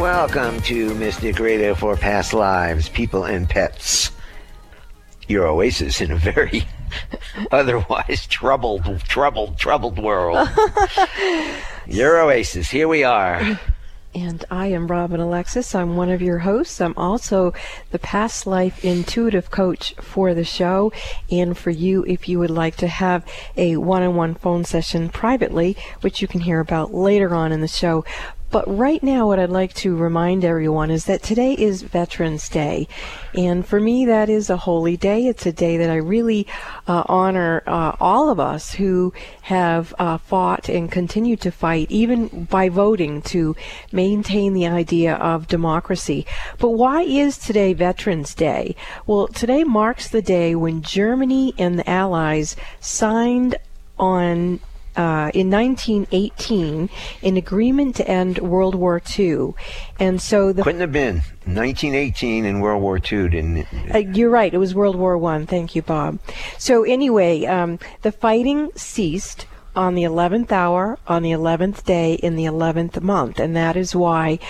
Welcome to Mystic Radio for Past Lives, People and Pets. Your oasis in a very otherwise troubled world. Your oasis, here we are. And I am Robin Alexis. I'm one of your hosts. I'm also the past life intuitive coach for the show. And for you, if you would like to have a one-on-one phone session privately, which you can hear about later on in the show. But right now, what I'd like to remind everyone is that today is Veterans Day. And for me, that is a holy day. It's a day that I really honor all of us who have fought and continue to fight, even by voting, to maintain the idea of democracy. But why is today Veterans Day? Well, today marks the day when Germany and the Allies signed on in 1918, in agreement to end World War II. And so the couldn't have been 1918 and World War II, didn't it? You're right. It was World War I. Thank you, Bob. So anyway, the fighting ceased on the 11th hour, on the 11th day, in the 11th month. And that is why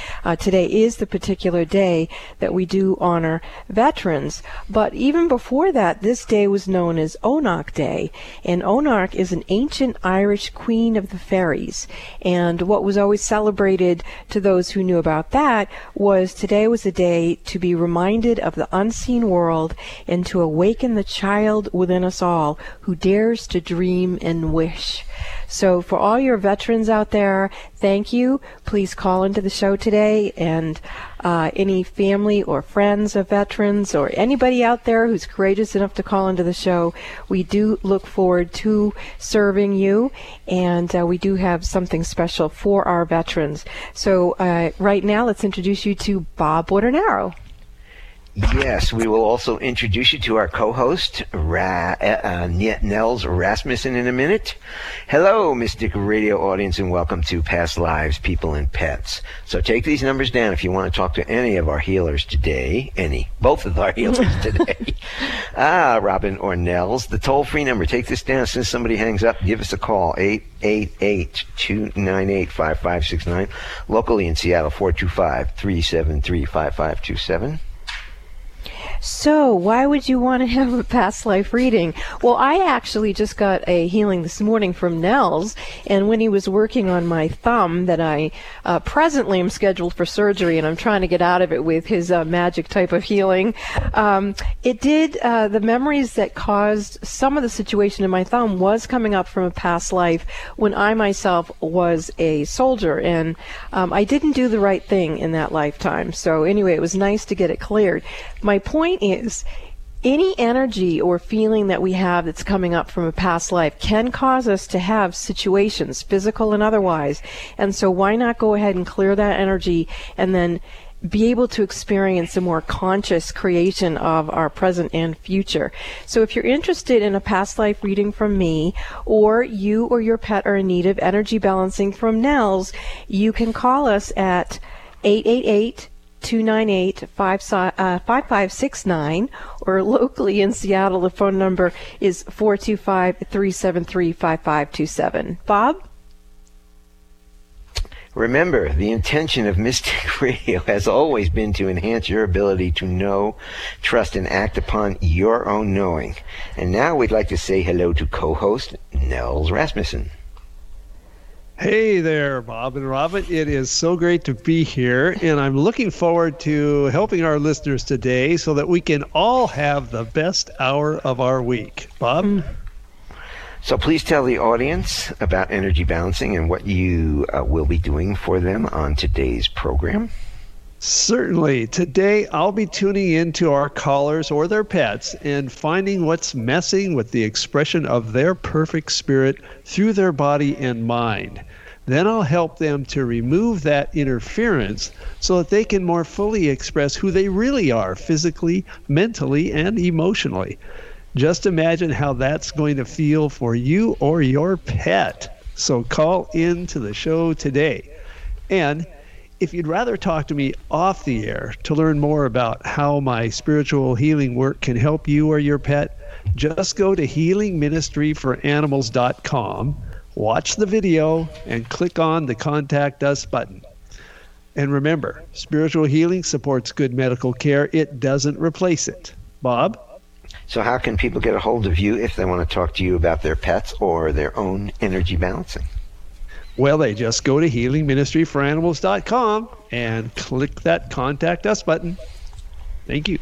today is the particular day that we do honor veterans. But even before that, this day was known as Oonagh Day. And Oonagh is an ancient Irish queen of the fairies. And what was always celebrated to those who knew about that was today was a day to be reminded of the unseen world and to awaken the child within us all who dares to dream and wish. So for all your veterans out there, thank you. Please call into the show today, and any family or friends of veterans or anybody out there who's courageous enough to call into the show, we do look forward to serving you, and we do have something special for our veterans. So right now, let's introduce you to Bob Bordonaro. Yes, we will also introduce you to our co-host, Nels Rasmussen, in a minute. Hello, Mystic Radio audience, and welcome to Past Lives, People and Pets. So take these numbers down if you want to talk to any of our healers today, both of our healers today, Robin or Nels. The toll-free number, take this down. Since somebody hangs up, give us a call, 888-298-5569. Locally in Seattle, 425-373-5527. So why would you want to have a past life reading? Well, I actually just got a healing this morning from Nels, and when he was working on my thumb that I presently am scheduled for surgery, and I'm trying to get out of it with his magic type of healing, it did, the memories that caused some of the situation in my thumb was coming up from a past life when I myself was a soldier, and I didn't do the right thing in that lifetime. So anyway, it was nice to get it cleared. My point is, any energy or feeling that we have that's coming up from a past life can cause us to have situations, physical and otherwise. And so why not go ahead and clear that energy and then be able to experience a more conscious creation of our present and future. So if you're interested in a past life reading from me, or you or your pet are in need of energy balancing from Nels, you can call us at 888-298-5569, or locally in Seattle, the phone number is 425-373-5527. Bob? Remember, the intention of Mystic Radio has always been to enhance your ability to know, trust, and act upon your own knowing. And now we'd like to say hello to co-host Nels Rasmussen. Hey there, Bob and Robin. It is so great to be here, and I'm looking forward to helping our listeners today so that we can all have the best hour of our week. Bob? So please tell the audience about energy balancing and what you will be doing for them on today's program. Certainly. Today, I'll be tuning in to our callers or their pets and finding what's messing with the expression of their perfect spirit through their body and mind. Then I'll help them to remove that interference so that they can more fully express who they really are physically, mentally, and emotionally. Just imagine how that's going to feel for you or your pet. So call in to the show today. And if you'd rather talk to me off the air to learn more about how my spiritual healing work can help you or your pet, just go to HealingMinistryForAnimals.com, watch the video, and click on the Contact Us button. And remember, spiritual healing supports good medical care. It doesn't replace it. Bob? So how can people get a hold of you if they want to talk to you about their pets or their own energy balancing? Well, they just go to HealingMinistryForAnimals.com and click that Contact Us button. Thank you.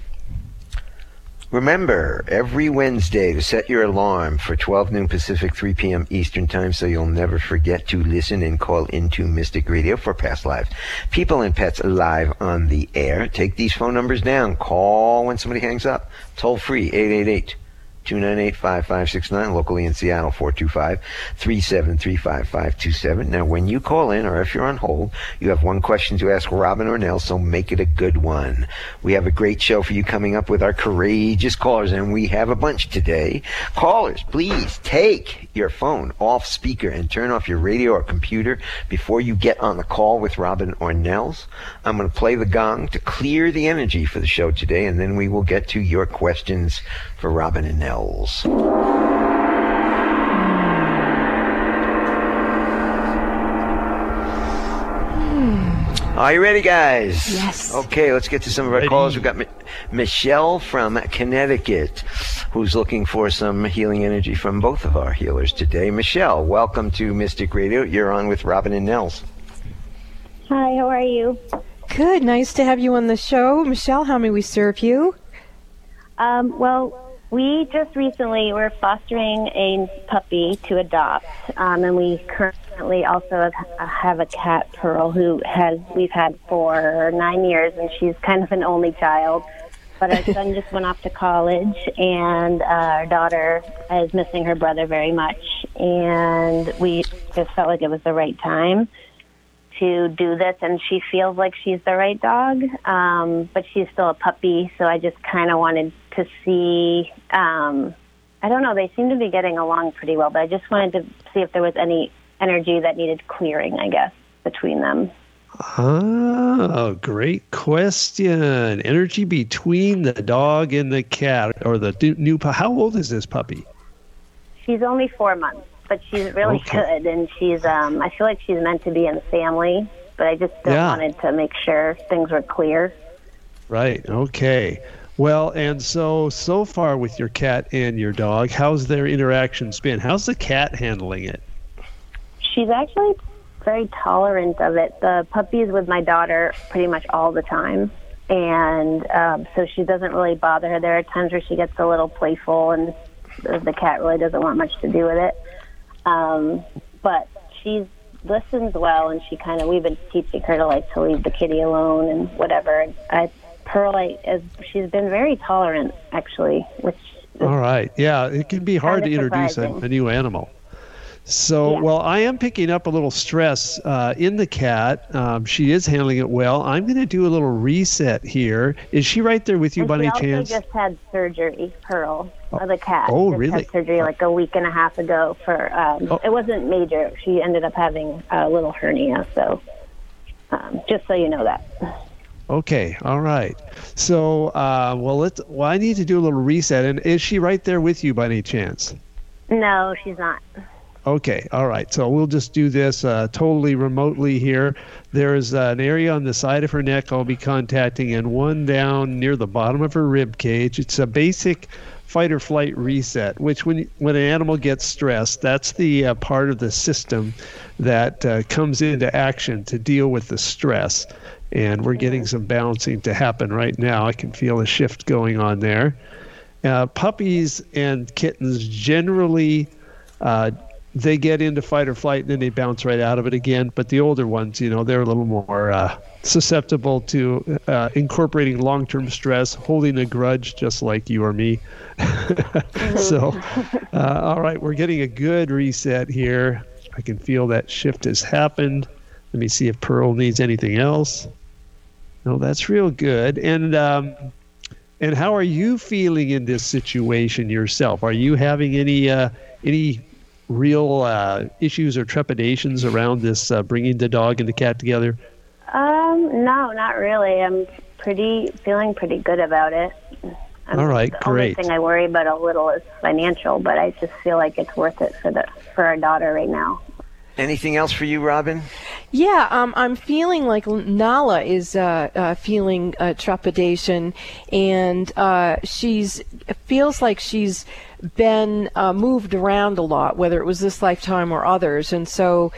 Remember, every Wednesday to set your alarm for 12 noon Pacific, 3 p.m. Eastern Time, so you'll never forget to listen and call into Mystic Radio for past lives. People and pets live on the air. Take these phone numbers down. Call when somebody hangs up. Toll free, 888-298-5569, locally in Seattle, 425-373-5527. Now, when you call in, or if you're on hold, you have one question to ask Robin or Nels, so make it a good one. We have a great show for you coming up with our courageous callers, and we have a bunch today. Callers, please take your phone off speaker and turn off your radio or computer before you get on the call with Robin or Nels. I'm going to play the gong to clear the energy for the show today, and then we will get to your questions for Robin and Nels. Are you ready, guys? Yes. Okay, let's get to some of our calls. We've got Michelle from Connecticut, who's looking for some healing energy from both of our healers today. Michelle, welcome to Mystic Radio. You're on with Robin and Nels. Hi, how are you? Good. Nice to have you on the show. Michelle, how may we serve you? Well, we just recently were fostering a puppy to adopt, and we currently also have a cat, Pearl, who we've had for 9 years, and she's kind of an only child. But our son just went off to college, and our daughter is missing her brother very much, and we just felt like it was the right time to do this, and she feels like she's the right dog, but she's still a puppy, so I just kind of wanted to see, I don't know, they seem to be getting along pretty well, but I just wanted to see if there was any energy that needed clearing, I guess, between them. Oh, great question. Energy between the dog and the cat, or the new puppy. How old is this puppy? She's only 4 months. But she's really good, and she's, I feel like she's meant to be in the family, but I just wanted to make sure things were clear. Right, okay. Well, and so far with your cat and your dog, how's their interactions been? How's the cat handling it? She's actually very tolerant of it. The puppy's with my daughter pretty much all the time, and so she doesn't really bother her. There are times where she gets a little playful, and the cat really doesn't want much to do with it. But she listens well, and she kind of, we've been teaching her to to leave the kitty alone and whatever. She's been very tolerant, actually. Which is all right. Yeah, it can be hard to introduce a new animal. So, well, I am picking up a little stress in the cat. She is handling it well. I'm going to do a little reset here. Is she right there with you, by any chance? She just had surgery, Pearl, the cat. Oh, just really? Had surgery like a week and a half ago. For it wasn't major. She ended up having a little hernia. So, just so you know that. Okay. All right. So, I need to do a little reset. And is she right there with you, by any chance? No, she's not. Okay, all right. So we'll just do this totally remotely here. There's an area on the side of her neck I'll be contacting, and one down near the bottom of her rib cage. It's a basic fight or flight reset, which when an animal gets stressed, that's the part of the system that comes into action to deal with the stress. And we're getting some balancing to happen right now. I can feel a shift going on there. Puppies and kittens generally... they get into fight or flight, and then they bounce right out of it again. But the older ones, they're a little more susceptible to incorporating long-term stress, holding a grudge, just like you or me. So, all right, we're getting a good reset here. I can feel that shift has happened. Let me see if Pearl needs anything else. No, that's real good. And how are you feeling in this situation yourself? Are you having any real issues or trepidations around this bringing the dog and the cat together? No, not really. I'm feeling pretty good about it. All right, great. The only thing I worry about a little is financial, but I just feel like it's worth it for our daughter right now. Anything else for you, Robin? Yeah, I'm feeling like Nala is feeling trepidation, and she's feels like she's been moved around a lot, whether it was this lifetime or others. And so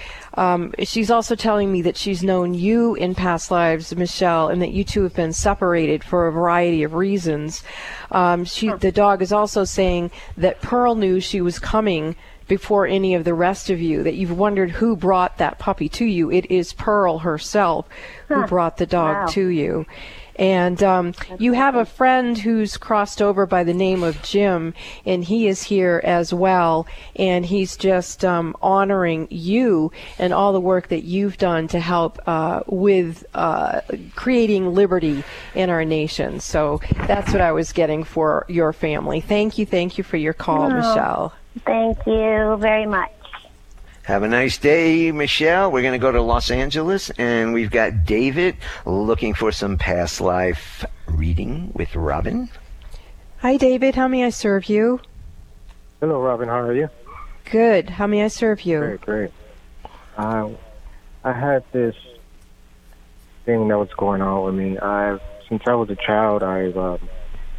she's also telling me that she's known you in past lives, Michelle, and that you two have been separated for a variety of reasons. The dog is also saying that Pearl knew she was coming before any of the rest of you, that you've wondered who brought that puppy to you. It is Pearl herself who brought the dog to you. And you have a friend who's crossed over by the name of Jim, and he is here as well, and he's just honoring you and all the work that you've done to help with creating liberty in our nation. So that's what I was getting for your family. Thank you for your call, Michelle. Thank you very much. Have a nice day, Michelle. We're going to go to Los Angeles, and we've got David looking for some past life reading with Robin. Hi, David. How may I serve you? Hello, Robin. How are you? Good. How may I serve you? Great, great. I had this thing that was going on with me. Since I was a child, I've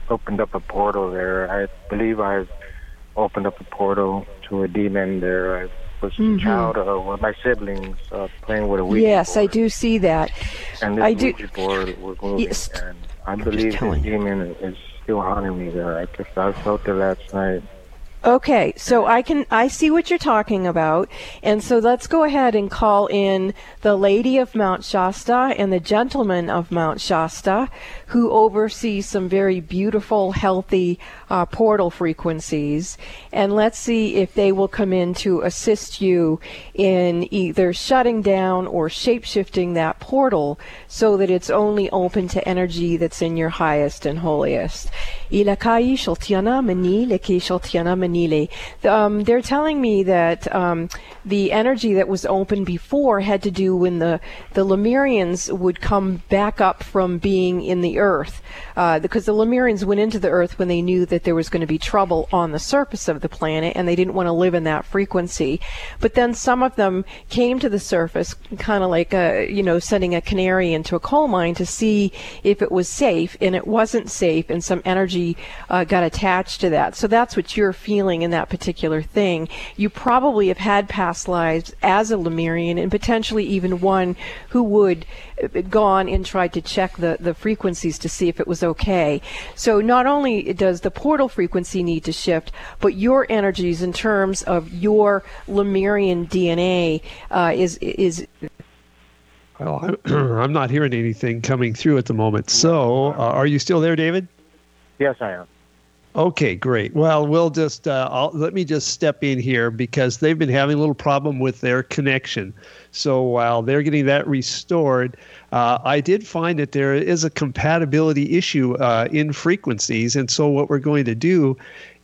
opened up a portal there. I believe I've opened up a portal to a demon there. I've was a child with my siblings playing with a Ouija board. I do see that. And this Ouija board was moving, and I believe the demon is still haunting me there. I felt it last night. Okay, so I see what you're talking about, and so let's go ahead and call in the lady of Mount Shasta and the gentleman of Mount Shasta, who oversees some very beautiful, healthy portal frequencies, and let's see if they will come in to assist you in either shutting down or shape-shifting that portal so that it's only open to energy that's in your highest and holiest. They're telling me that the energy that was open before had to do when the Lemurians would come back up from being in the earth, because the Lemurians went into the earth when they knew that there was going to be trouble on the surface of the planet, and they didn't want to live in that frequency. But then some of them came to the surface, kind of like sending a canary into a coal mine to see if it was safe, and it wasn't safe, and some energy got attached to that. So that's what you're feeling in that particular thing. You probably have had past lives as a Lemurian, and potentially even one who would gone and tried to check the frequencies to see if it was okay. So not only does the portal frequency need to shift, but your energies in terms of your Lemurian DNA is. Well, I'm not hearing anything coming through at the moment. So are you still there, David? Yes, I am. Okay, great. Well, we'll just let me just step in here because they've been having a little problem with their connection. So while they're getting that restored, I did find that there is a compatibility issue in frequencies. And so what we're going to do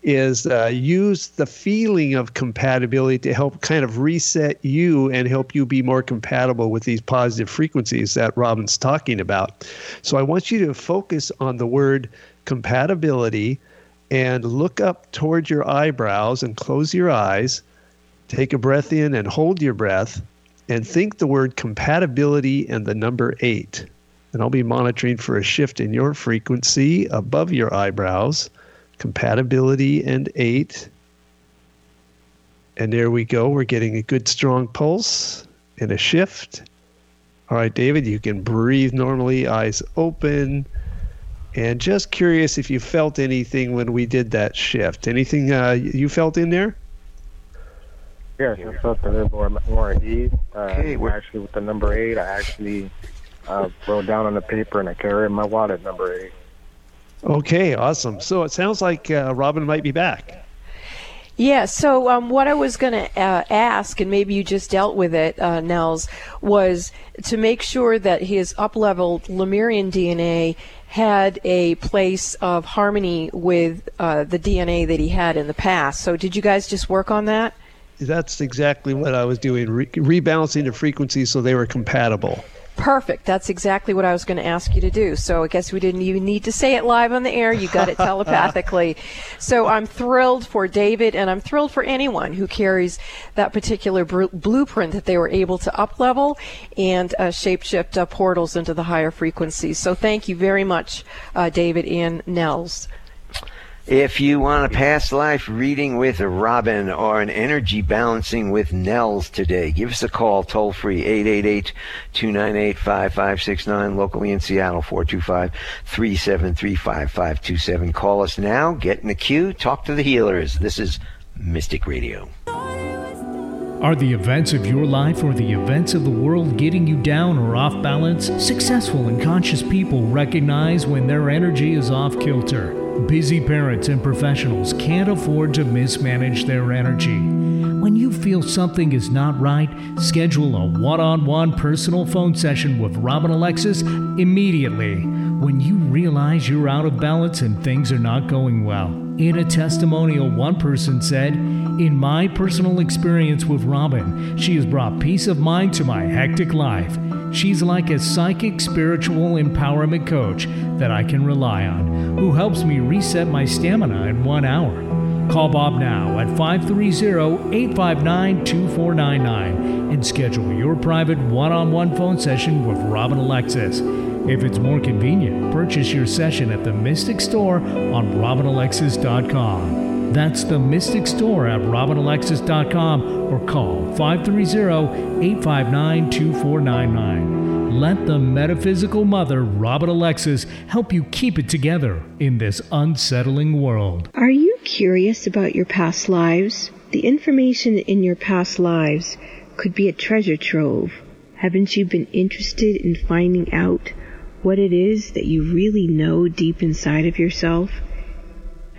is use the feeling of compatibility to help kind of reset you and help you be more compatible with these positive frequencies that Robin's talking about. So I want you to focus on the word compatibility and look up toward your eyebrows and close your eyes. Take a breath in and hold your breath and think the word compatibility and the number 8. And I'll be monitoring for a shift in your frequency above your eyebrows. Compatibility and 8. And there we go. We're getting a good strong pulse and a shift. All right, David, you can breathe normally, eyes open. And just curious if you felt anything when we did that shift. Anything you felt in there? Yes, I felt a little more ease. Actually, with the number 8, I actually wrote down on the paper and I carry in my wallet number 8. Okay, awesome. So it sounds like Robin might be back. Yeah, so what I was going to ask, and maybe you just dealt with it, Nels, was to make sure that his up-leveled Lemurian DNA had a place of harmony with the DNA that he had in the past. So did you guys just work on that? That's exactly what I was doing, rebalancing the frequencies so they were compatible. Perfect. That's exactly what I was going to ask you to do. So I guess we didn't even need to say it live on the air. You got it telepathically. So I'm thrilled for David, and I'm thrilled for anyone who carries that particular blueprint that they were able to up-level and shape-shift portals into the higher frequencies. So thank you very much, David and Nels. If you want a past life reading with Robin or an energy balancing with Nels today, give us a call toll free 888-298-5569, locally in Seattle 425-373-5527. Call us now, get in the queue, talk to the healers. This is Mystic Radio. Are the events of your life or the events of the world getting you down or off balance? Successful and conscious people recognize when their energy is off kilter. Busy parents and professionals can't afford to mismanage their energy. When you feel something is not right, schedule a one-on-one personal phone session with Robin Alexis immediately when you realize you're out of balance and things are not going well. In a testimonial, one person said, "In my personal experience with Robin, she has brought peace of mind to my hectic life. She's like a psychic spiritual empowerment coach that I can rely on, who helps me reset my stamina in 1 hour." Call Bob now at 530-859-2499 and schedule your private one-on-one phone session with Robin Alexis. If it's more convenient, purchase your session at the Mystic Store on RobinAlexis.com. That's the Mystic Store at RobinAlexis.com, or call 530-859-2499. Let the metaphysical mother, Robin Alexis, help you keep it together in this unsettling world. Are you curious about your past lives? The information in your past lives could be a treasure trove. Haven't you been interested in finding out what it is that you really know deep inside of yourself?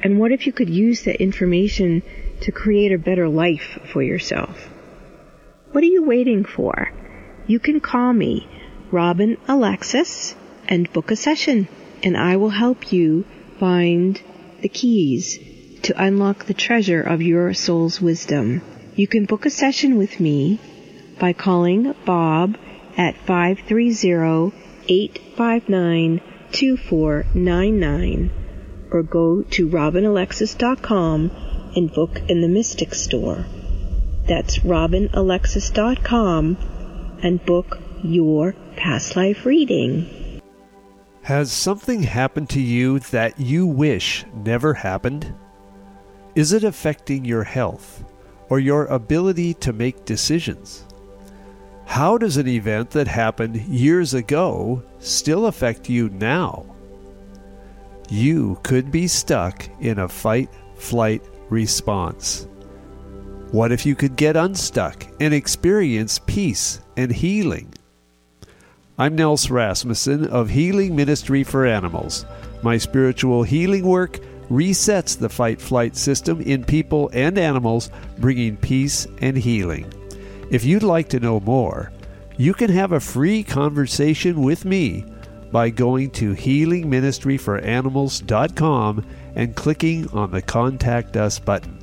And what if you could use that information to create a better life for yourself? What are you waiting for? You can call me, Robin Alexis, and book a session, and I will help you find the keys to unlock the treasure of your soul's wisdom. You can book a session with me by calling Bob at 530-859-2499, or go to RobinAlexis.com and book in the Mystic Store. That's RobinAlexis.com and book your past life reading. Has something happened to you that you wish never happened? Is it affecting your health or your ability to make decisions? How does an event that happened years ago still affect you now? You could be stuck in a fight-flight response. What if you could get unstuck and experience peace and healing? I'm Nels Rasmussen of Healing Ministry for Animals. My spiritual healing work resets the fight-flight system in people and animals, bringing peace and healing. If you'd like to know more, you can have a free conversation with me by going to HealingMinistryForAnimals.com and clicking on the Contact Us button.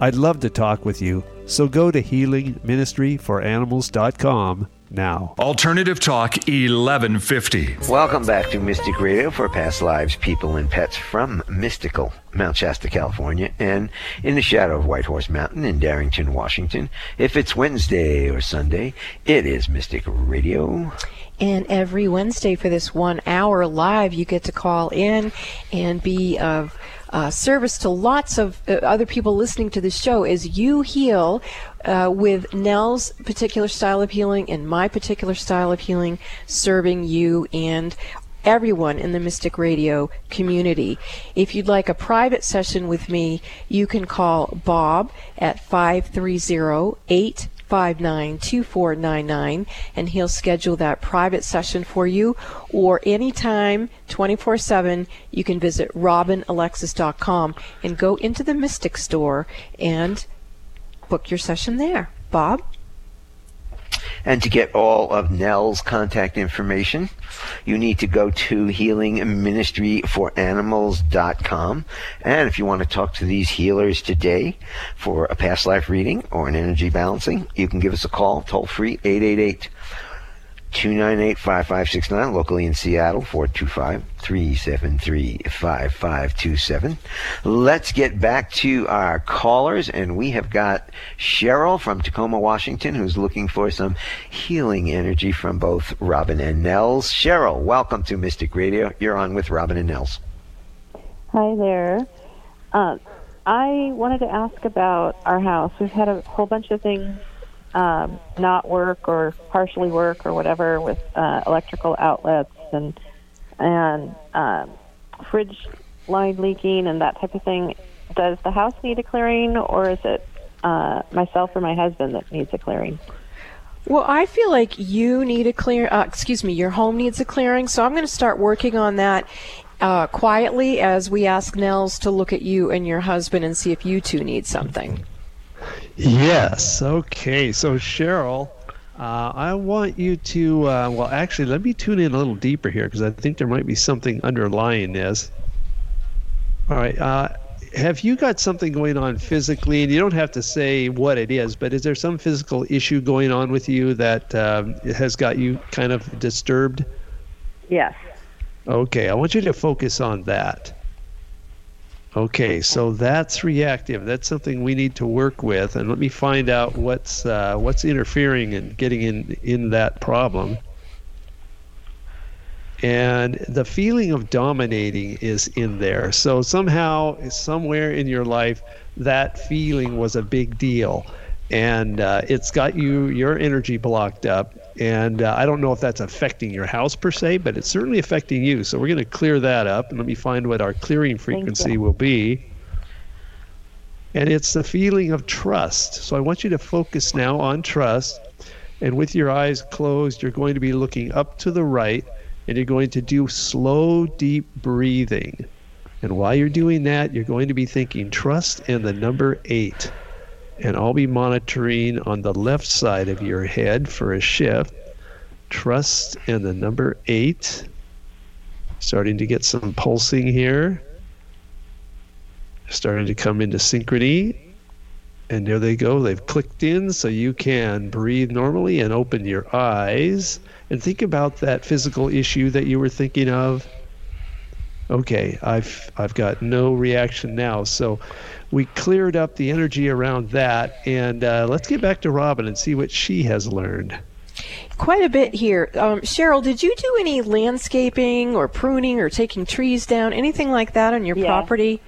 I'd love to talk with you, so go to HealingMinistryForAnimals.com now. Alternative Talk 1150. Welcome back to Mystic Radio for past lives, people, and pets from mystical Mount Shasta, California, and in the shadow of Whitehorse Mountain in Darrington, Washington. If it's Wednesday or Sunday, it is Mystic Radio. And every Wednesday for this 1 hour live, you get to call in and be of service to lots of other people listening to the show as you heal with Nels' particular style of healing and my particular style of healing, serving you and everyone in the Mystic Radio community. If you'd like a private session with me, you can call Bob at 530-859-2499, and he'll schedule that private session for you. Or anytime, 24/7, you can visit RobinAlexis.com and go into the Mystic Store and book your session there. Bob? And to get all of Nels' contact information, you need to go to HealingMinistryForAnimals.com. And if you want to talk to these healers today for a past life reading or an energy balancing, you can give us a call toll free 888 298-5569, locally in Seattle, 425-373-5527. Let's get back to our callers, and we have got Cheryl from Tacoma, Washington, who's looking for some healing energy from both Robin and Nels. Cheryl, welcome to Mystic Radio. You're on with Robin and Nels. Hi there. I wanted to ask about our house. We've had a whole bunch of things not work or partially work or whatever with electrical outlets and fridge line leaking and that type of thing. Does the house need a clearing, or is it myself or my husband that needs a clearing? Well, I feel like you need a clear. Your home needs a clearing. So I'm going to start working on that quietly as we ask Nels to look at you and your husband and see if you two need something. Yes. Okay. So, Cheryl, I want you to, well, actually, let me tune in a little deeper here because I think there might be something underlying this. All right. Have you got something going on physically? And you don't have to say what it is, but is there some physical issue going on with you that has got you kind of disturbed? Yes. Okay. I want you to focus on that. Okay, so that's reactive. That's something we need to work with, and let me find out what's interfering and getting in that problem. And the feeling of dominating is in there. So somehow, somewhere in your life, that feeling was a big deal, and it's got your energy blocked up. And I don't know if that's affecting your house per se, but it's certainly affecting you. So we're going to clear that up, and let me find what our clearing frequency will be. And it's the feeling of trust. So I want you to focus now on trust. And with your eyes closed, you're going to be looking up to the right, and you're going to do slow, deep breathing. And while you're doing that, you're going to be thinking trust and the number 8. And I'll be monitoring on the left side of your head for a shift. Trust and the number 8. Starting to get some pulsing here. Starting to come into synchrony. And there they go. They've clicked in, so you can breathe normally and open your eyes. And think about that physical issue that you were thinking of. Okay, I've got no reaction now. So we cleared up the energy around that, and let's get back to Robin and see what she has learned. Quite a bit here. Cheryl, did you do any landscaping or pruning or taking trees down, anything like that on your property?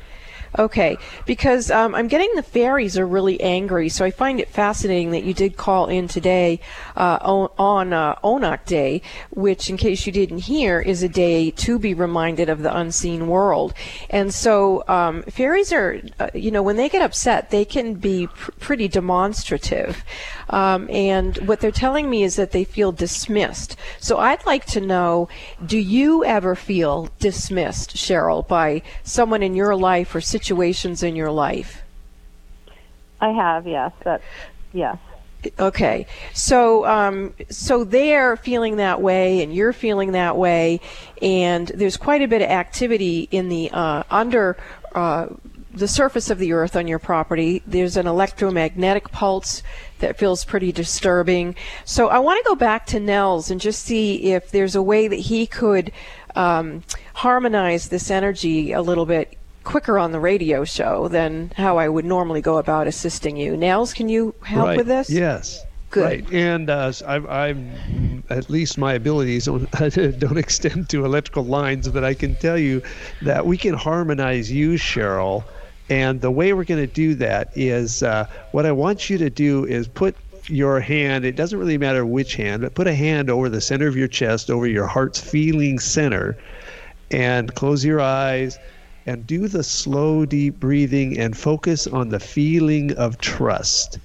Okay, because I'm getting the fairies are really angry, so I find it fascinating that you did call in today on Oonagh Day, which, in case you didn't hear, is a day to be reminded of the unseen world. And so fairies are, when they get upset, they can be pretty demonstrative. And what they're telling me is that they feel dismissed. So I'd like to know, do you ever feel dismissed, Cheryl, by someone in your life or situations in your life? I have, yes. Yes. Okay. So so they're feeling that way, and you're feeling that way, and there's quite a bit of activity in the under the surface of the earth on your property. There's an electromagnetic pulse that feels pretty disturbing. So I want to go back to Nels and just see if there's a way that he could harmonize this energy a little bit quicker on the radio show than how I would normally go about assisting you. Nels, can you help with this? Yes. Good. Right. And I'm at least my abilities don't extend to electrical lines, but I can tell you that we can harmonize you, Cheryl. And the way we're going to do that is what I want you to do is put your hand, it doesn't really matter which hand, but put a hand over the center of your chest, over your heart's feeling center, and close your eyes. And do the slow, deep breathing and focus on the feeling of trust.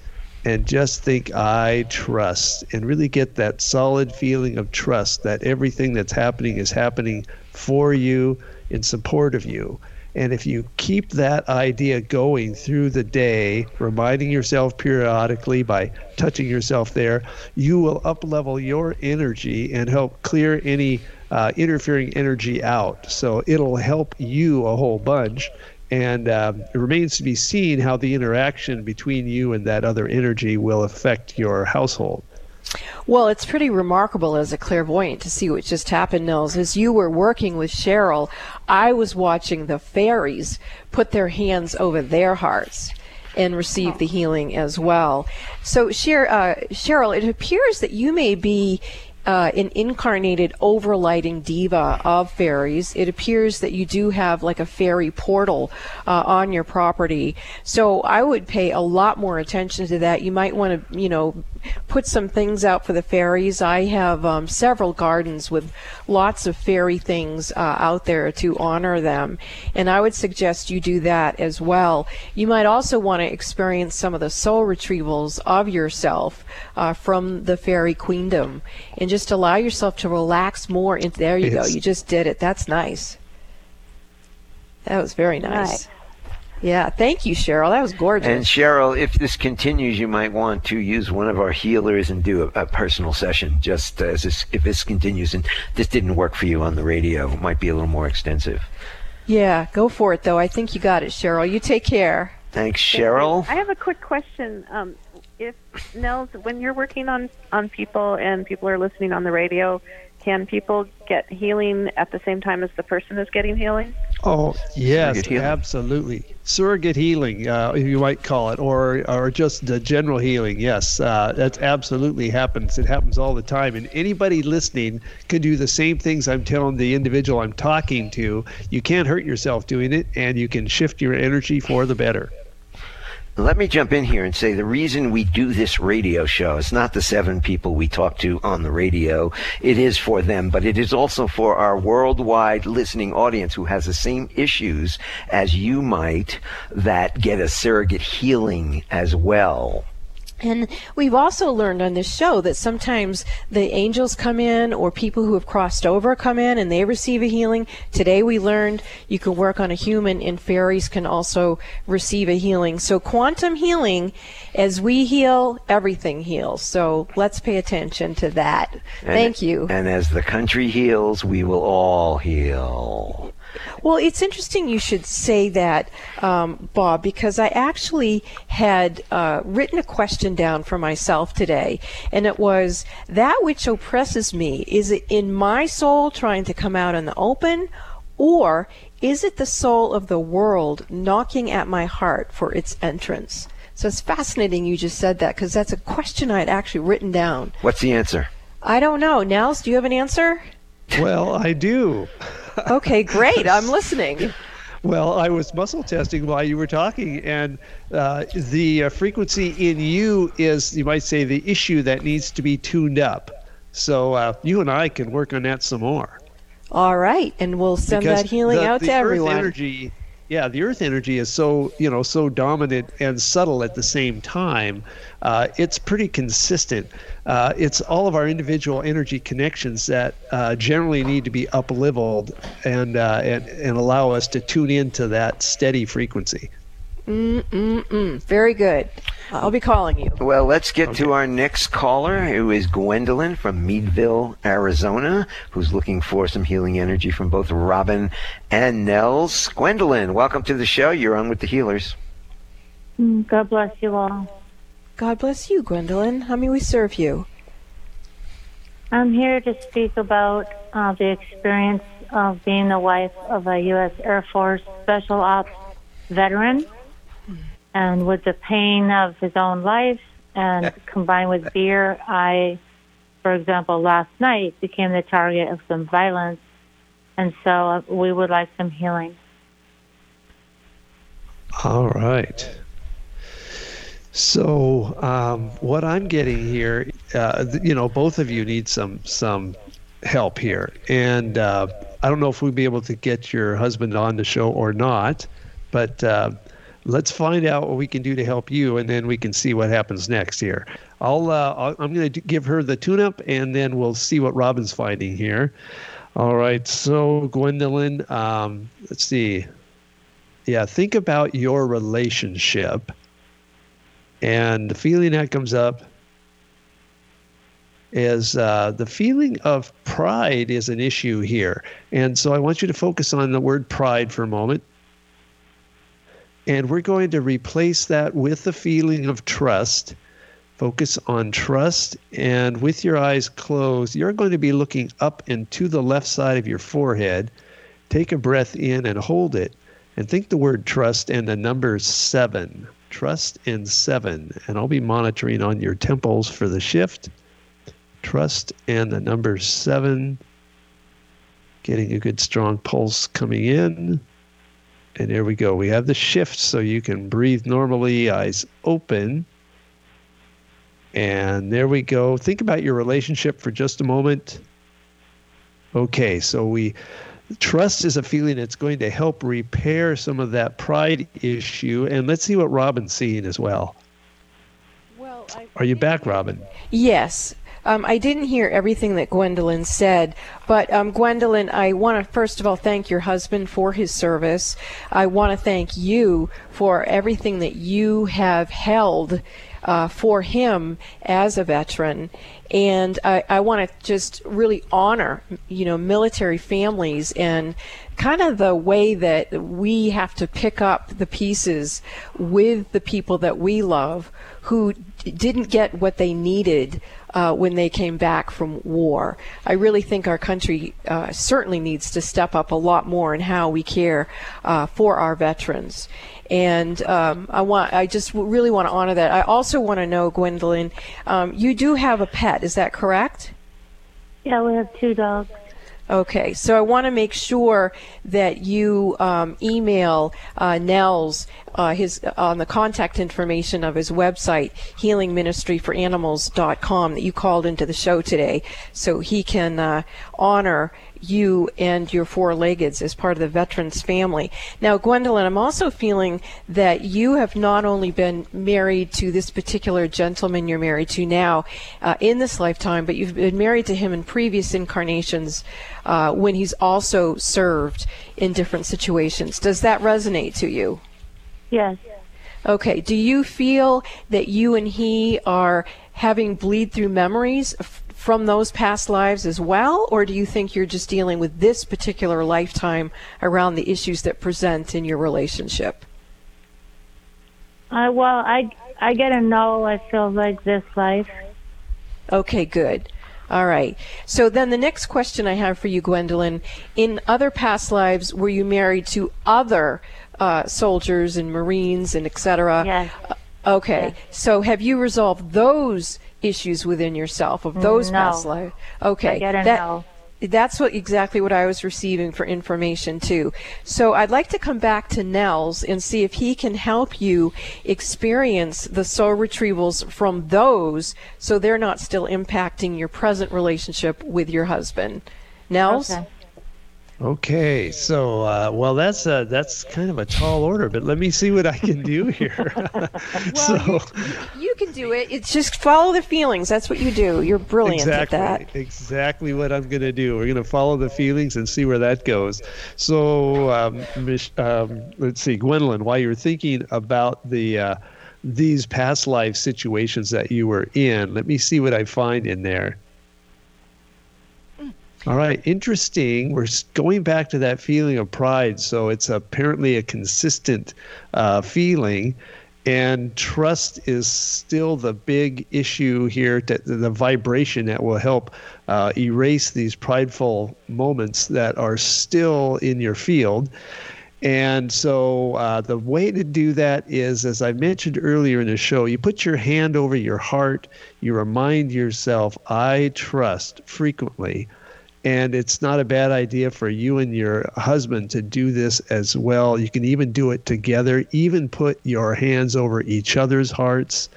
And just think, I trust. And really get that solid feeling of trust that everything that's happening is happening for you, in support of you. And if you keep that idea going through the day, reminding yourself periodically by touching yourself there, you will up-level your energy and help clear any interfering energy out. So it'll help you a whole bunch. And it remains to be seen how the interaction between you and that other energy will affect your household. Well, it's pretty remarkable as a clairvoyant to see what just happened, Nels. As you were working with Cheryl, I was watching the fairies put their hands over their hearts and receive the healing as well. So, Cheryl, it appears that you may be an incarnated overlighting diva of fairies. It appears that you do have like a fairy portal on your property. So I would pay a lot more attention to that. You might want to, you know, put some things out for the fairies. I have several gardens with lots of fairy things out there to honor them, and I would suggest you do that as well. You might also want to experience some of the soul retrievals of yourself from the fairy queendom, and just allow yourself to relax more. Into there you go. You just did it. That's nice. That was very nice. Right. Yeah. Thank you, Cheryl. That was gorgeous. And Cheryl, if this continues, you might want to use one of our healers and do a personal session. Just as this, if this continues and this didn't work for you on the radio, it might be a little more extensive. Yeah. Go for it, though. I think you got it, Cheryl. You take care. Thanks, Cheryl. I have a quick question. If Nels, when you're working on people and people are listening on the radio, can people get healing at the same time as the person is getting healing? Oh, yes, absolutely. Surrogate healing, you might call it, or just the general healing, yes. That absolutely happens. It happens all the time. And anybody listening can do the same things I'm telling the individual I'm talking to. You can't hurt yourself doing it, and you can shift your energy for the better. Let me jump in here and say the reason we do this radio show is not the 7 people we talk to on the radio. It is for them, but it is also for our worldwide listening audience who has the same issues as you might, that get a surrogate healing as well. And we've also learned on this show that sometimes the angels come in or people who have crossed over come in and they receive a healing. Today we learned you can work on a human and fairies can also receive a healing. So quantum healing, as we heal, everything heals. So let's pay attention to that. And, thank you. And as the country heals, we will all heal. Well, it's interesting you should say that, Bob, because I actually had written a question down for myself today, and it was, that which oppresses me, is it in my soul trying to come out in the open, or is it the soul of the world knocking at my heart for its entrance? So it's fascinating you just said that, because that's a question I had actually written down. What's the answer? I don't know. Nels, do you have an answer? Well, I do. Okay, great. I'm listening. Well, I was muscle testing while you were talking, and the frequency in you is, you might say, the issue that needs to be tuned up. So you and I can work on that some more. All right, and we'll send because that healing out to everyone. Earth energy, the earth energy is so, you know, so dominant and subtle at the same time. It's pretty consistent. It's all of our individual energy connections that generally need to be up-leveled and allow us to tune into that steady frequency. Very good. I'll be calling you. Well, let's get to our next caller, who is Gwendolyn from Meadville, Arizona, who's looking for some healing energy from both Robin and Nels. Gwendolyn, welcome to the show. You're on with the healers. God bless you all. God bless you, Gwendolyn. How may we serve you? I'm here to speak about the experience of being the wife of a U.S. Air Force Special Ops veteran. And with the pain of his own life and combined with beer, I, for example, last night became the target of some violence. And so we would like some healing. All right. So what I'm getting here, you know, both of you need some help here. And I don't know if we'll be able to get your husband on the show or not, but... let's find out what we can do to help you, and then we can see what happens next here. I'm going to give her the tune-up, and then we'll see what Robin's finding here. All right, so Gwendolyn, let's see. Yeah, think about your relationship and the feeling that comes up is the feeling of pride is an issue here. And so I want you to focus on the word pride for a moment. And we're going to replace that with the feeling of trust, Focus on trust, and with your eyes closed, you're going to be looking up and to the left side of your forehead. Take a breath in and hold it, and think the word trust and the number 7. Trust and 7. And I'll be monitoring on your temples for the shift. Trust and the number 7. Getting a good strong pulse coming in. And there we go. We have the shift, so you can breathe normally, eyes open. And there we go. Think about your relationship for just a moment. Okay, so trust is a feeling that's going to help repair some of that pride issue. And let's see what Robin's seeing as well. Are you back, Robin? Yes. I didn't hear everything that Gwendolyn said, but Gwendolyn, I want to first of all thank your husband for his service. I want to thank you for everything that you have held for him as a veteran, and I want to just really honor, military families and kind of the way that we have to pick up the pieces with the people that we love who didn't get what they needed when they came back from war. I really think our country certainly needs to step up a lot more in how we care for our veterans. And I just really want to honor that. I also want to know, Gwendolyn, you do have a pet, is that correct? Yeah, we have 2 dogs. Okay, so I want to make sure that you email Nels on the contact information of his website, HealingMinistryForAnimals.com, that you called into the show today, so he can honor you and your 4-leggeds as part of the veterans family. Now, Gwendolyn, I'm also feeling that you have not only been married to this particular gentleman you're married to now in this lifetime, but you've been married to him in previous incarnations when he's also served in different situations. Does that resonate to you? Yes. Okay. Do you feel that you and he are having bleed through memories from those past lives as well, or do you think you're just dealing with this particular lifetime around the issues that present in your relationship? Well, I get a no, I feel like this life. Okay, good. All right. So then the next question I have for you, Gwendolyn, in other past lives, were you married to other soldiers and Marines and et cetera? Yes. Okay. Yes. So have you resolved those issues within yourself of those past life? Okay. I get a no. That's exactly what I was receiving for information too. So I'd like to come back to Nels and see if he can help you experience the soul retrievals from those, so they're not still impacting your present relationship with your husband. Nels? Okay, so well, that's kind of a tall order, but let me see what I can do here. Well, so you can do it. It's just follow the feelings. That's what you do. You're brilliant at that. Exactly what I'm going to do. We're going to follow the feelings and see where that goes. So let's see, Gwendolyn, while you're thinking about the these past life situations that you were in, let me see what I find in there. All right, interesting. We're going back to that feeling of pride, so it's apparently a consistent feeling, and trust is still the big issue here, the vibration that will help erase these prideful moments that are still in your field. And so the way to do that is, as I mentioned earlier in the show, you put your hand over your heart, you remind yourself, I trust, frequently. And it's not a bad idea for you and your husband to do this as well. You can even do it together. Even put your hands over each other's hearts.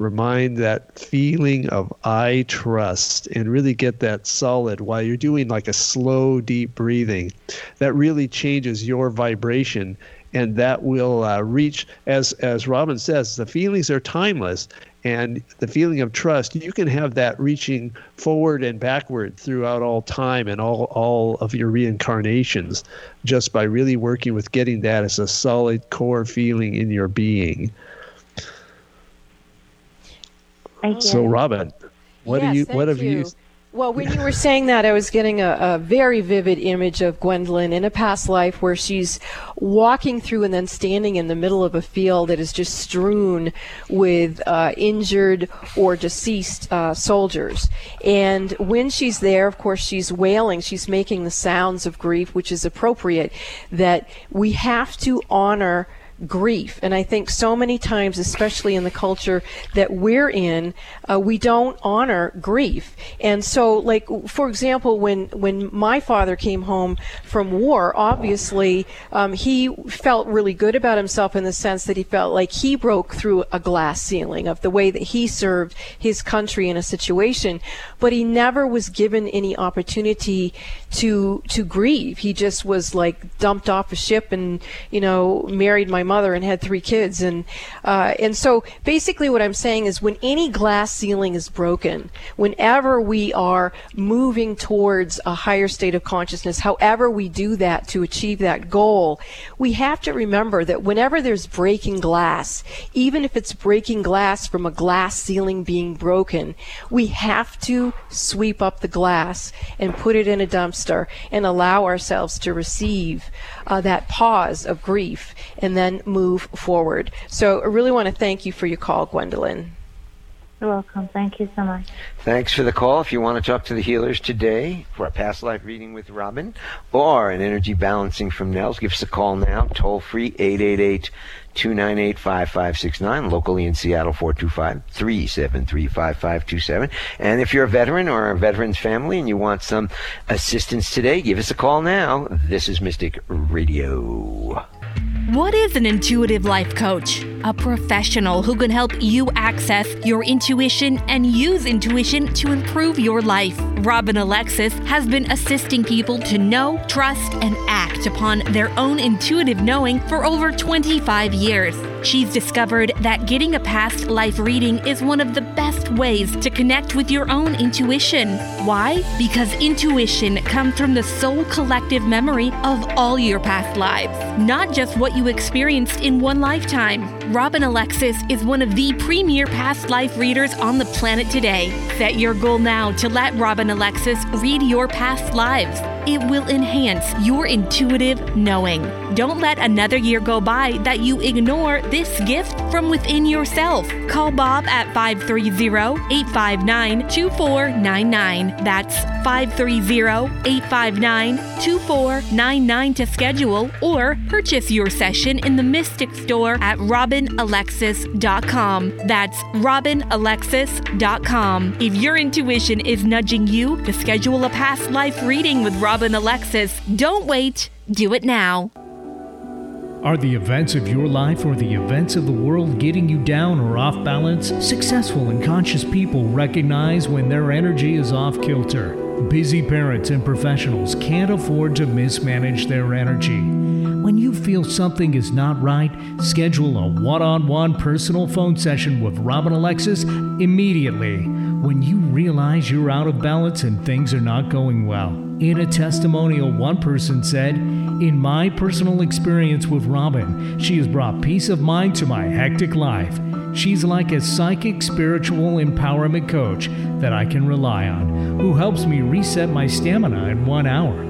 Remind that feeling of I trust and really get that solid while you're doing like a slow, deep breathing. That really changes your vibration, and that will reach, as Robin says, the feelings are timeless. And the feeling of trust, you can have that reaching forward and backward throughout all time and all of your reincarnations just by really working with getting that as a solid core feeling in your being. Thank you. So, Robin, what have you? Well, when you were saying that, I was getting a very vivid image of Gwendolyn in a past life where she's walking through and then standing in the middle of a field that is just strewn with injured or deceased soldiers. And when she's there, of course, she's wailing. She's making the sounds of grief, which is appropriate, that we have to honor grief. And I think so many times, especially in the culture that we're in, we don't honor grief. And so, like, for example, when my father came home from war, obviously he felt really good about himself in the sense that he felt like he broke through a glass ceiling of the way that he served his country in a situation, but he never was given any opportunity to grieve. He just was, like, dumped off a ship and, you know, married my mother and had 3 kids. And so basically what I'm saying is, when any glass ceiling is broken, whenever we are moving towards a higher state of consciousness, however we do that to achieve that goal, we have to remember that whenever there's breaking glass, even if it's breaking glass from a glass ceiling being broken, we have to sweep up the glass and put it in a dumpster and allow ourselves to receive that pause of grief and then move forward. So I really want to thank you for your call, Gwendolyn. You're welcome. Thank you so much. Thanks for the call. If you want to talk to the healers today for a past life reading with Robin or an energy balancing from Nels, give us a call now, toll free, 888-298-5569, locally in Seattle, 425-373-5527. And if you're a veteran or a veteran's family and you want some assistance today, give us a call now. This is Mystic Radio. What is an intuitive life coach? A professional who can help you access your intuition and use intuition to improve your life. Robin Alexis has been assisting people to know, trust, and act upon their own intuitive knowing for over 25 years. She's discovered that getting a past life reading is one of the best ways to connect with your own intuition. Why? Because intuition comes from the soul collective memory of all your past lives, not just what you experienced in one lifetime. Robin Alexis is one of the premier past life readers on the planet today. Set your goal now to let Robin Alexis read your past lives. It will enhance your intuitive knowing. Don't let another year go by that you ignore this gift from within yourself. Call Bob at 530-859-2499. That's 530-859-2499 to schedule or purchase your session in the Mystic Store at RobinAlexis.com. That's RobinAlexis.com. If your intuition is nudging you to schedule a past life reading with Robin Alexis, don't wait. Do it now. Are the events of your life or the events of the world getting you down or off balance? Successful and conscious people recognize when their energy is off kilter. Busy parents and professionals can't afford to mismanage their energy. When you feel something is not right, schedule a one-on-one personal phone session with Robin Alexis immediately. When you realize you're out of balance and things are not going well. In a testimonial, one person said, "In my personal experience with Robin, she has brought peace of mind to my hectic life. She's like a psychic spiritual empowerment coach that I can rely on, who helps me reset my stamina in 1 hour."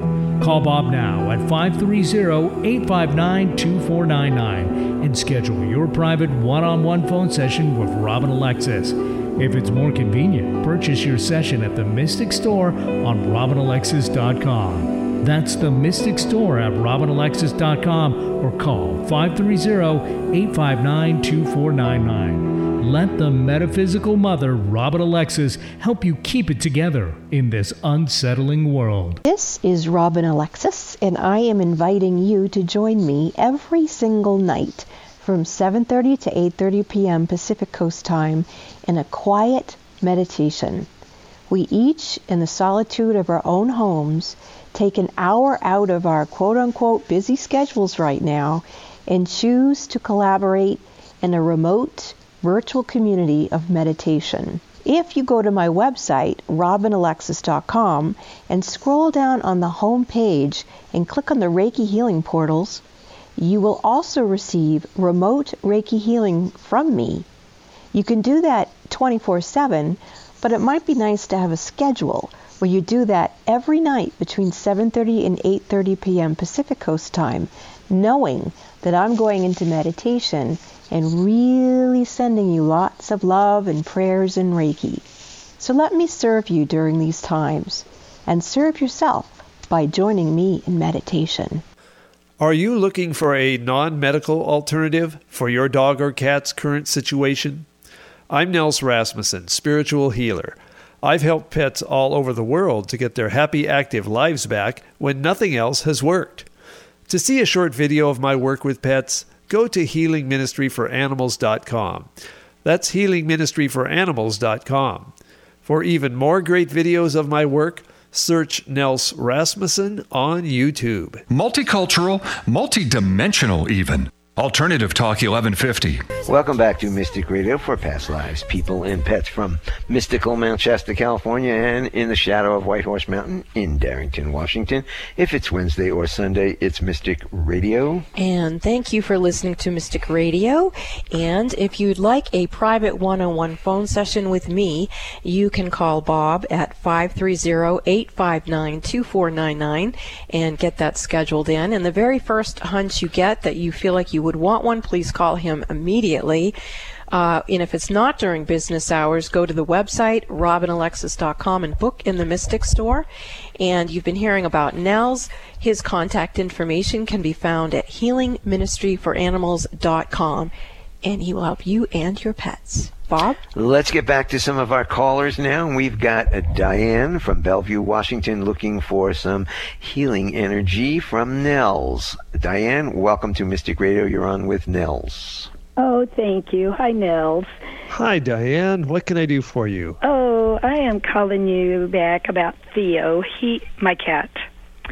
Call Bob now at 530-859-2499 and schedule your private one-on-one phone session with Robin Alexis. If it's more convenient, purchase your session at the Mystic Store on RobinAlexis.com. That's the Mystic Store at RobinAlexis.com or call 530-859-2499. Let the metaphysical mother, Robin Alexis, help you keep it together in this unsettling world. This is Robin Alexis, and I am inviting you to join me every single night from 7:30 to 8:30 p.m. Pacific Coast time in a quiet meditation. We each, in the solitude of our own homes, take an hour out of our quote-unquote busy schedules right now and choose to collaborate in a remote virtual community of meditation. If you go to my website, RobinAlexis.com, and scroll down on the home page and click on the Reiki Healing Portals, you will also receive remote Reiki healing from me. You can do that 24/7, but it might be nice to have a schedule Well, you do that every night between 7:30 and 8:30 p.m. Pacific Coast time, knowing that I'm going into meditation and really sending you lots of love and prayers and Reiki. So let me serve you during these times, and serve yourself by joining me in meditation. Are you looking for a non-medical alternative for your dog or cat's current situation? I'm Nels Rasmussen, spiritual healer. I've helped pets all over the world to get their happy, active lives back when nothing else has worked. To see a short video of my work with pets, go to HealingMinistryForAnimals.com. That's HealingMinistryForAnimals.com. For even more great videos of my work, search Nels Rasmussen on YouTube. Multicultural, multidimensional even. Alternative Talk 1150. Welcome back to Mystic Radio for past lives, people, and pets from mystical Mount Shasta, California, and in the shadow of Whitehorse Mountain in Darrington, Washington. If it's Wednesday or Sunday, it's Mystic Radio. And thank you for listening to Mystic Radio. And if you'd like a private one-on-one phone session with me, you can call Bob at 530-859-2499 and get that scheduled in. And the very first hunch you get that you feel like you would want one, please call him immediately. And if it's not during business hours, go to the website, RobinAlexis.com, and book in the Mystic Store. And you've been hearing about Nels. His contact information can be found at HealingMinistryForAnimals.com, and he will help you and your pets. Bob? Let's get back to some of our callers now. We've got Diane from Bellevue, Washington, looking for some healing energy from Nels. Diane, welcome to Mystic Radio. You're on with Nels. Oh, thank you. Hi, Nels. Hi, Diane. What can I do for you? Oh, I am calling you back about Theo. My cat.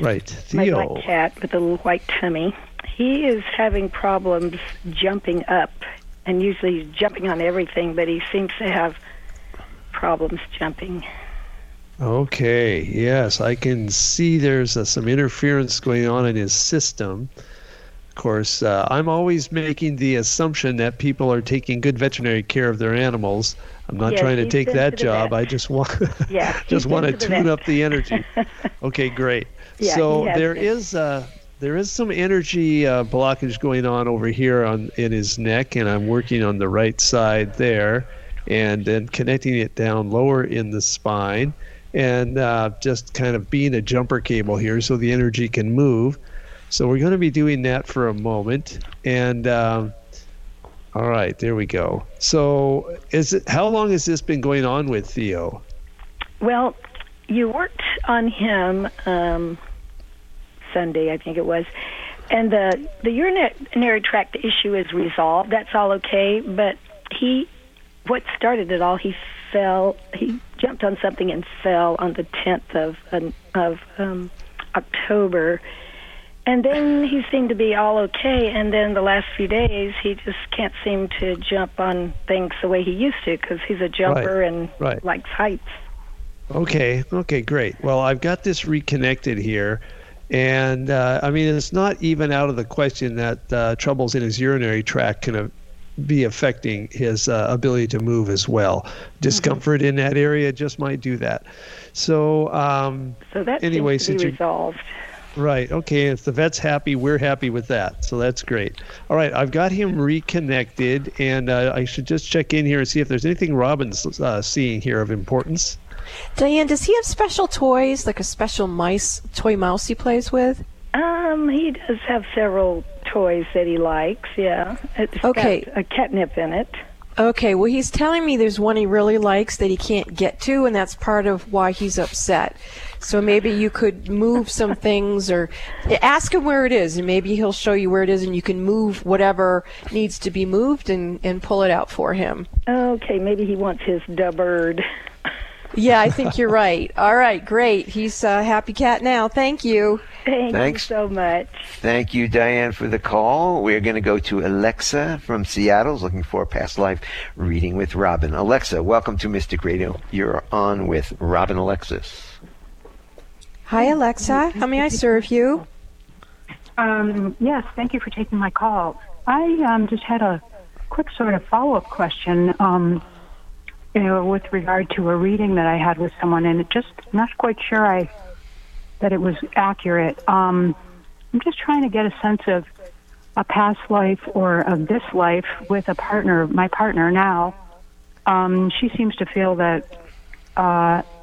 Right, Theo. My black cat with a little white tummy. He is having problems jumping up. And usually he's jumping on everything, but he seems to have problems jumping. Okay, yes, I can see there's some interference going on in his system. Of course, I'm always making the assumption that people are taking good veterinary care of their animals. I'm not trying to take that job. I just want to tune up the energy. Okay, great. Yeah, so there is some energy blockage going on over here in his neck, and I'm working on the right side there and then connecting it down lower in the spine and just kind of being a jumper cable here so the energy can move. So we're going to be doing that for a moment. And all right, there we go. So how long has this been going on with Theo? Well, you worked on him Sunday, I think it was, and the urinary tract issue is resolved. That's all okay, but what started it all, he jumped on something and fell on the 10th of October, and then he seemed to be all okay, and then the last few days, he just can't seem to jump on things the way he used to, because he's a jumper and likes heights. Okay, great. Well, I've got this reconnected here. And, I mean, it's not even out of the question that troubles in his urinary tract can be affecting his ability to move as well. Discomfort in that area just might do that. So, seems to be resolved. Right, okay, if the vet's happy, we're happy with that. So that's great. All right, I've got him reconnected, and I should just check in here and see if there's anything Robin's seeing here of importance. Diane, does he have special toys, like a special toy mouse he plays with? He does have several toys that he likes, yeah. It's got a catnip in it. Okay, well, he's telling me there's one he really likes that he can't get to, and that's part of why he's upset. So maybe you could move some things or ask him where it is, and maybe he'll show you where it is, and you can move whatever needs to be moved and pull it out for him. Okay, maybe he wants his dubbird. Yeah, I think you're right. All right, great. He's a happy cat now. Thank you. Thanks you so much. Thank you, Diane, for the call. We're going to go to Alexa from Seattle, looking for a past life reading with Robin. Alexa, welcome to Mystic Radio. You're on with Robin Alexis. Hi, Alexa. How may I serve you? Yes, thank you for taking my call. I just had a quick sort of follow-up question. with regard to a reading that I had with someone, and it just not quite sure that it was accurate. I'm just trying to get a sense of a past life or of this life with a partner, my partner now. She seems to feel that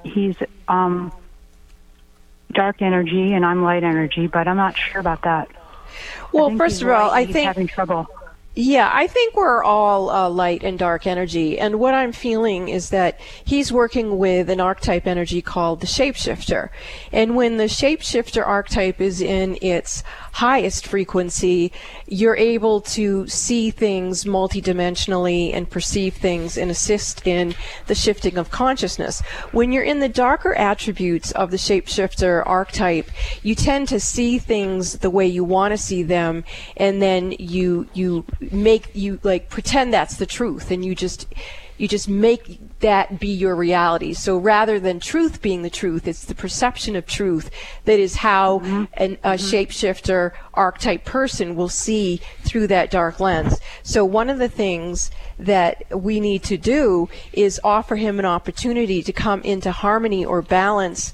he's dark energy and I'm light energy, but I'm not sure about that. Well, first of all, I think he's having trouble. Yeah, I think we're all light and dark energy. And what I'm feeling is that he's working with an archetype energy called the shapeshifter. And when the shapeshifter archetype is in its highest frequency, you're able to see things multidimensionally and perceive things and assist in the shifting of consciousness. When you're in the darker attributes of the shapeshifter archetype, you tend to see things the way you want to see them, and then you like pretend that's the truth, and you just make that be your reality. So rather than truth being the truth, it's the perception of truth that is how a shapeshifter archetype person will see through that dark lens. So one of the things that we need to do is offer him an opportunity to come into harmony or balance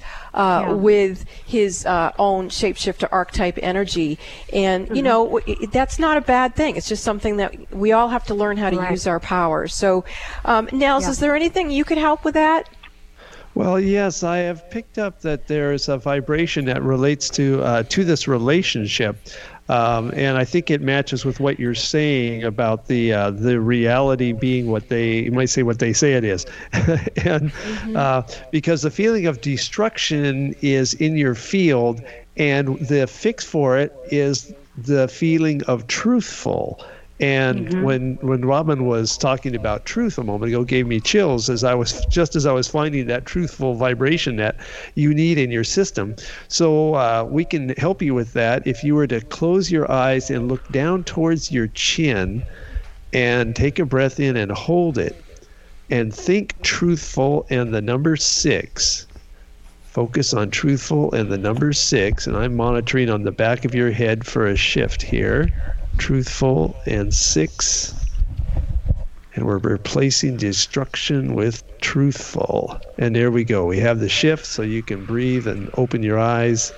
with his own shapeshifter archetype energy. And, you know, that's not a bad thing. It's just something that we all have to learn how to use our powers. So, Nels, is there anything you could help with that? Well, yes, I have picked up that there is a vibration that relates to this relationship, and I think it matches with what you're saying about the reality being what they say it is, and because the feeling of destruction is in your field, and the fix for it is the feeling of truthful. And when Robin was talking about truth a moment ago, it gave me chills as I was finding that truthful vibration that you need in your system. So we can help you with that. If you were to close your eyes and look down towards your chin and take a breath in and hold it and think truthful and the number 6. Focus on truthful and the number 6. And I'm monitoring on the back of your head for a shift here. Truthful and 6, and we're replacing destruction with truthful, and there we go. We have the shift, so you can breathe and open your eyes.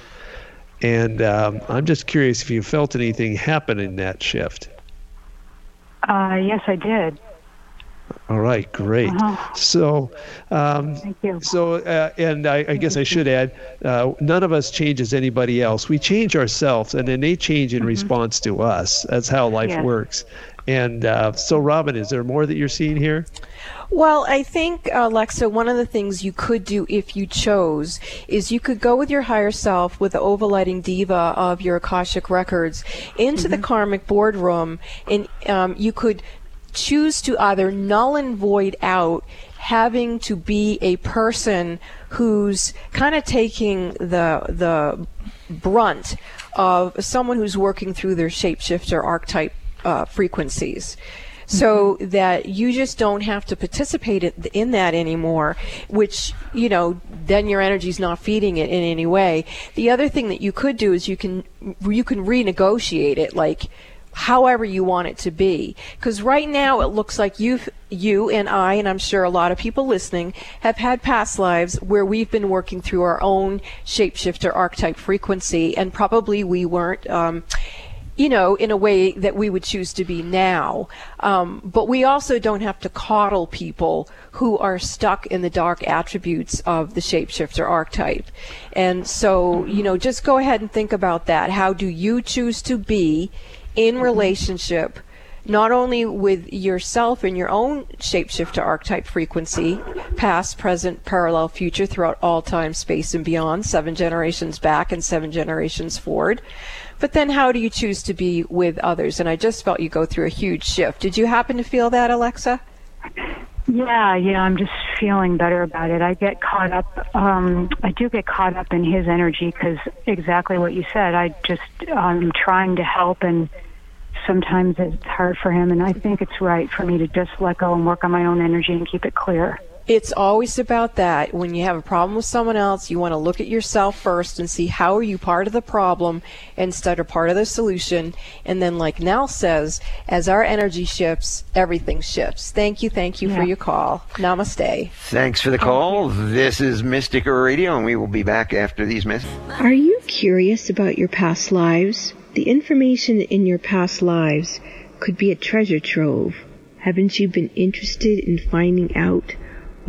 And I'm just curious if you felt anything happen in that shift. Yes, I did. All right, great. So, thank you. So, and I guess I should add, none of us changes anybody else. We change ourselves, and then they change in response to us. That's how life works. And so, Robin, is there more that you're seeing here? Well, I think, Alexa, one of the things you could do if you chose is you could go with your higher self, with the overlighting diva of your Akashic records, into the karmic boardroom, and you could choose to either null and void out having to be a person who's kind of taking the brunt of someone who's working through their shapeshifter archetype frequencies, so that you just don't have to participate in that anymore, which, you know, then your energy's not feeding it in any way. The other thing that you could do is you can renegotiate it, like however you want it to be, because right now it looks like you and I, and I'm sure a lot of people listening, have had past lives where we've been working through our own shapeshifter archetype frequency, and probably we weren't in a way that we would choose to be now. But we also don't have to coddle people who are stuck in the dark attributes of the shapeshifter archetype. And so, you know, just go ahead and think about that. How do you choose to be in relationship, not only with yourself and your own shapeshifter archetype frequency, past, present, parallel, future, throughout all time, space, and beyond, 7 generations back and 7 generations forward, but then how do you choose to be with others? And I just felt you go through a huge shift. Did you happen to feel that, Alexa? Yeah, I'm just feeling better about it. I get caught up, I do get caught up in his energy, because exactly what you said, I just, I'm trying to help, and sometimes it's hard for him, and I think it's right for me to just let go and work on my own energy and keep it clear. It's always about that. When you have a problem with someone else, you want to look at yourself first and see how are you part of the problem instead of part of the solution. And then, like Nels says, as our energy shifts, everything shifts. Thank you for your call. Namaste. Thanks for the call. This is Mystic Radio, and we will be back after these messages. Are you curious about your past lives? The information in your past lives could be a treasure trove. Haven't you been interested in finding out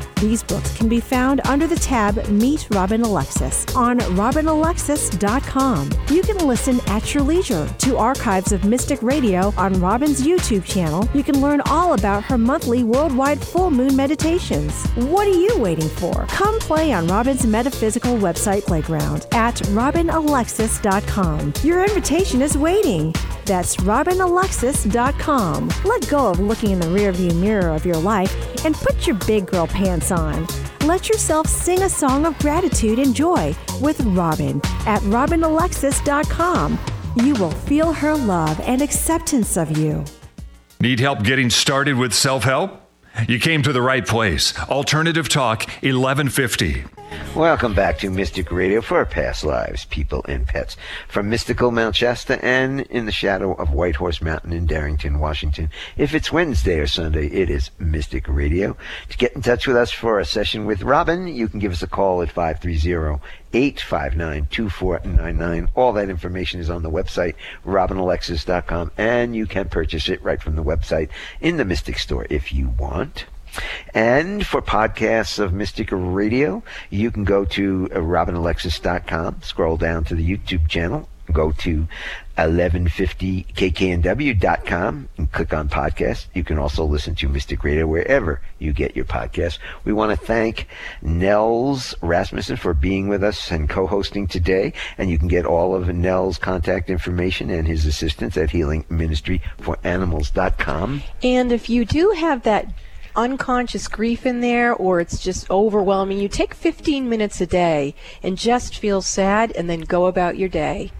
These books can be found under the tab Meet Robin Alexis on RobinAlexis.com. You can listen at your leisure to archives of Mystic Radio on Robin's YouTube channel. You can learn all about her monthly worldwide full moon meditations. What are you waiting for? Come play on Robin's metaphysical website playground at RobinAlexis.com. Your invitation is waiting. That's RobinAlexis.com. Let go of looking in the rearview mirror of your life and put your big girl pants on. Let yourself sing a song of gratitude and joy with Robin at RobinAlexis.com. You will feel her love and acceptance of you. Need help getting started with self-help? You came to the right place. Alternative Talk 1150. Welcome back to Mystic Radio for past lives, people, and pets. From mystical Mount Shasta and in the shadow of Whitehorse Mountain in Darrington, Washington. If it's Wednesday or Sunday, it is Mystic Radio. To get in touch with us for a session with Robin, you can give us a call at 530-859-2499. All that information is on the website, RobinAlexis.com, and you can purchase it right from the website in the Mystic Store if you want. And for podcasts of Mystic Radio, you can go to RobinAlexis.com, scroll down to the YouTube channel, go to 1150kknw.com and click on podcast. You can also listen to Mystic Radio wherever you get your podcasts. We want to thank Nels Rasmussen for being with us and co-hosting today. And you can get all of Nels' contact information and his assistance at HealingMinistryForAnimals.com. And if you do have that unconscious grief in there or it's just overwhelming, you take 15 minutes a day and just feel sad and then go about your day.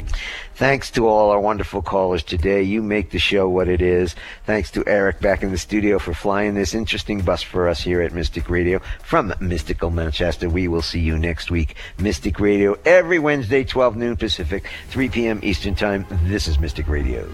Thanks to all our wonderful callers today. You make the show what it is. Thanks to Eric back in the studio for flying this interesting bus for us here at Mystic Radio from mystical Mount Shasta. We will see you next week. Mystic Radio every Wednesday, 12 noon Pacific, 3 p.m. Eastern Time. This is Mystic Radio.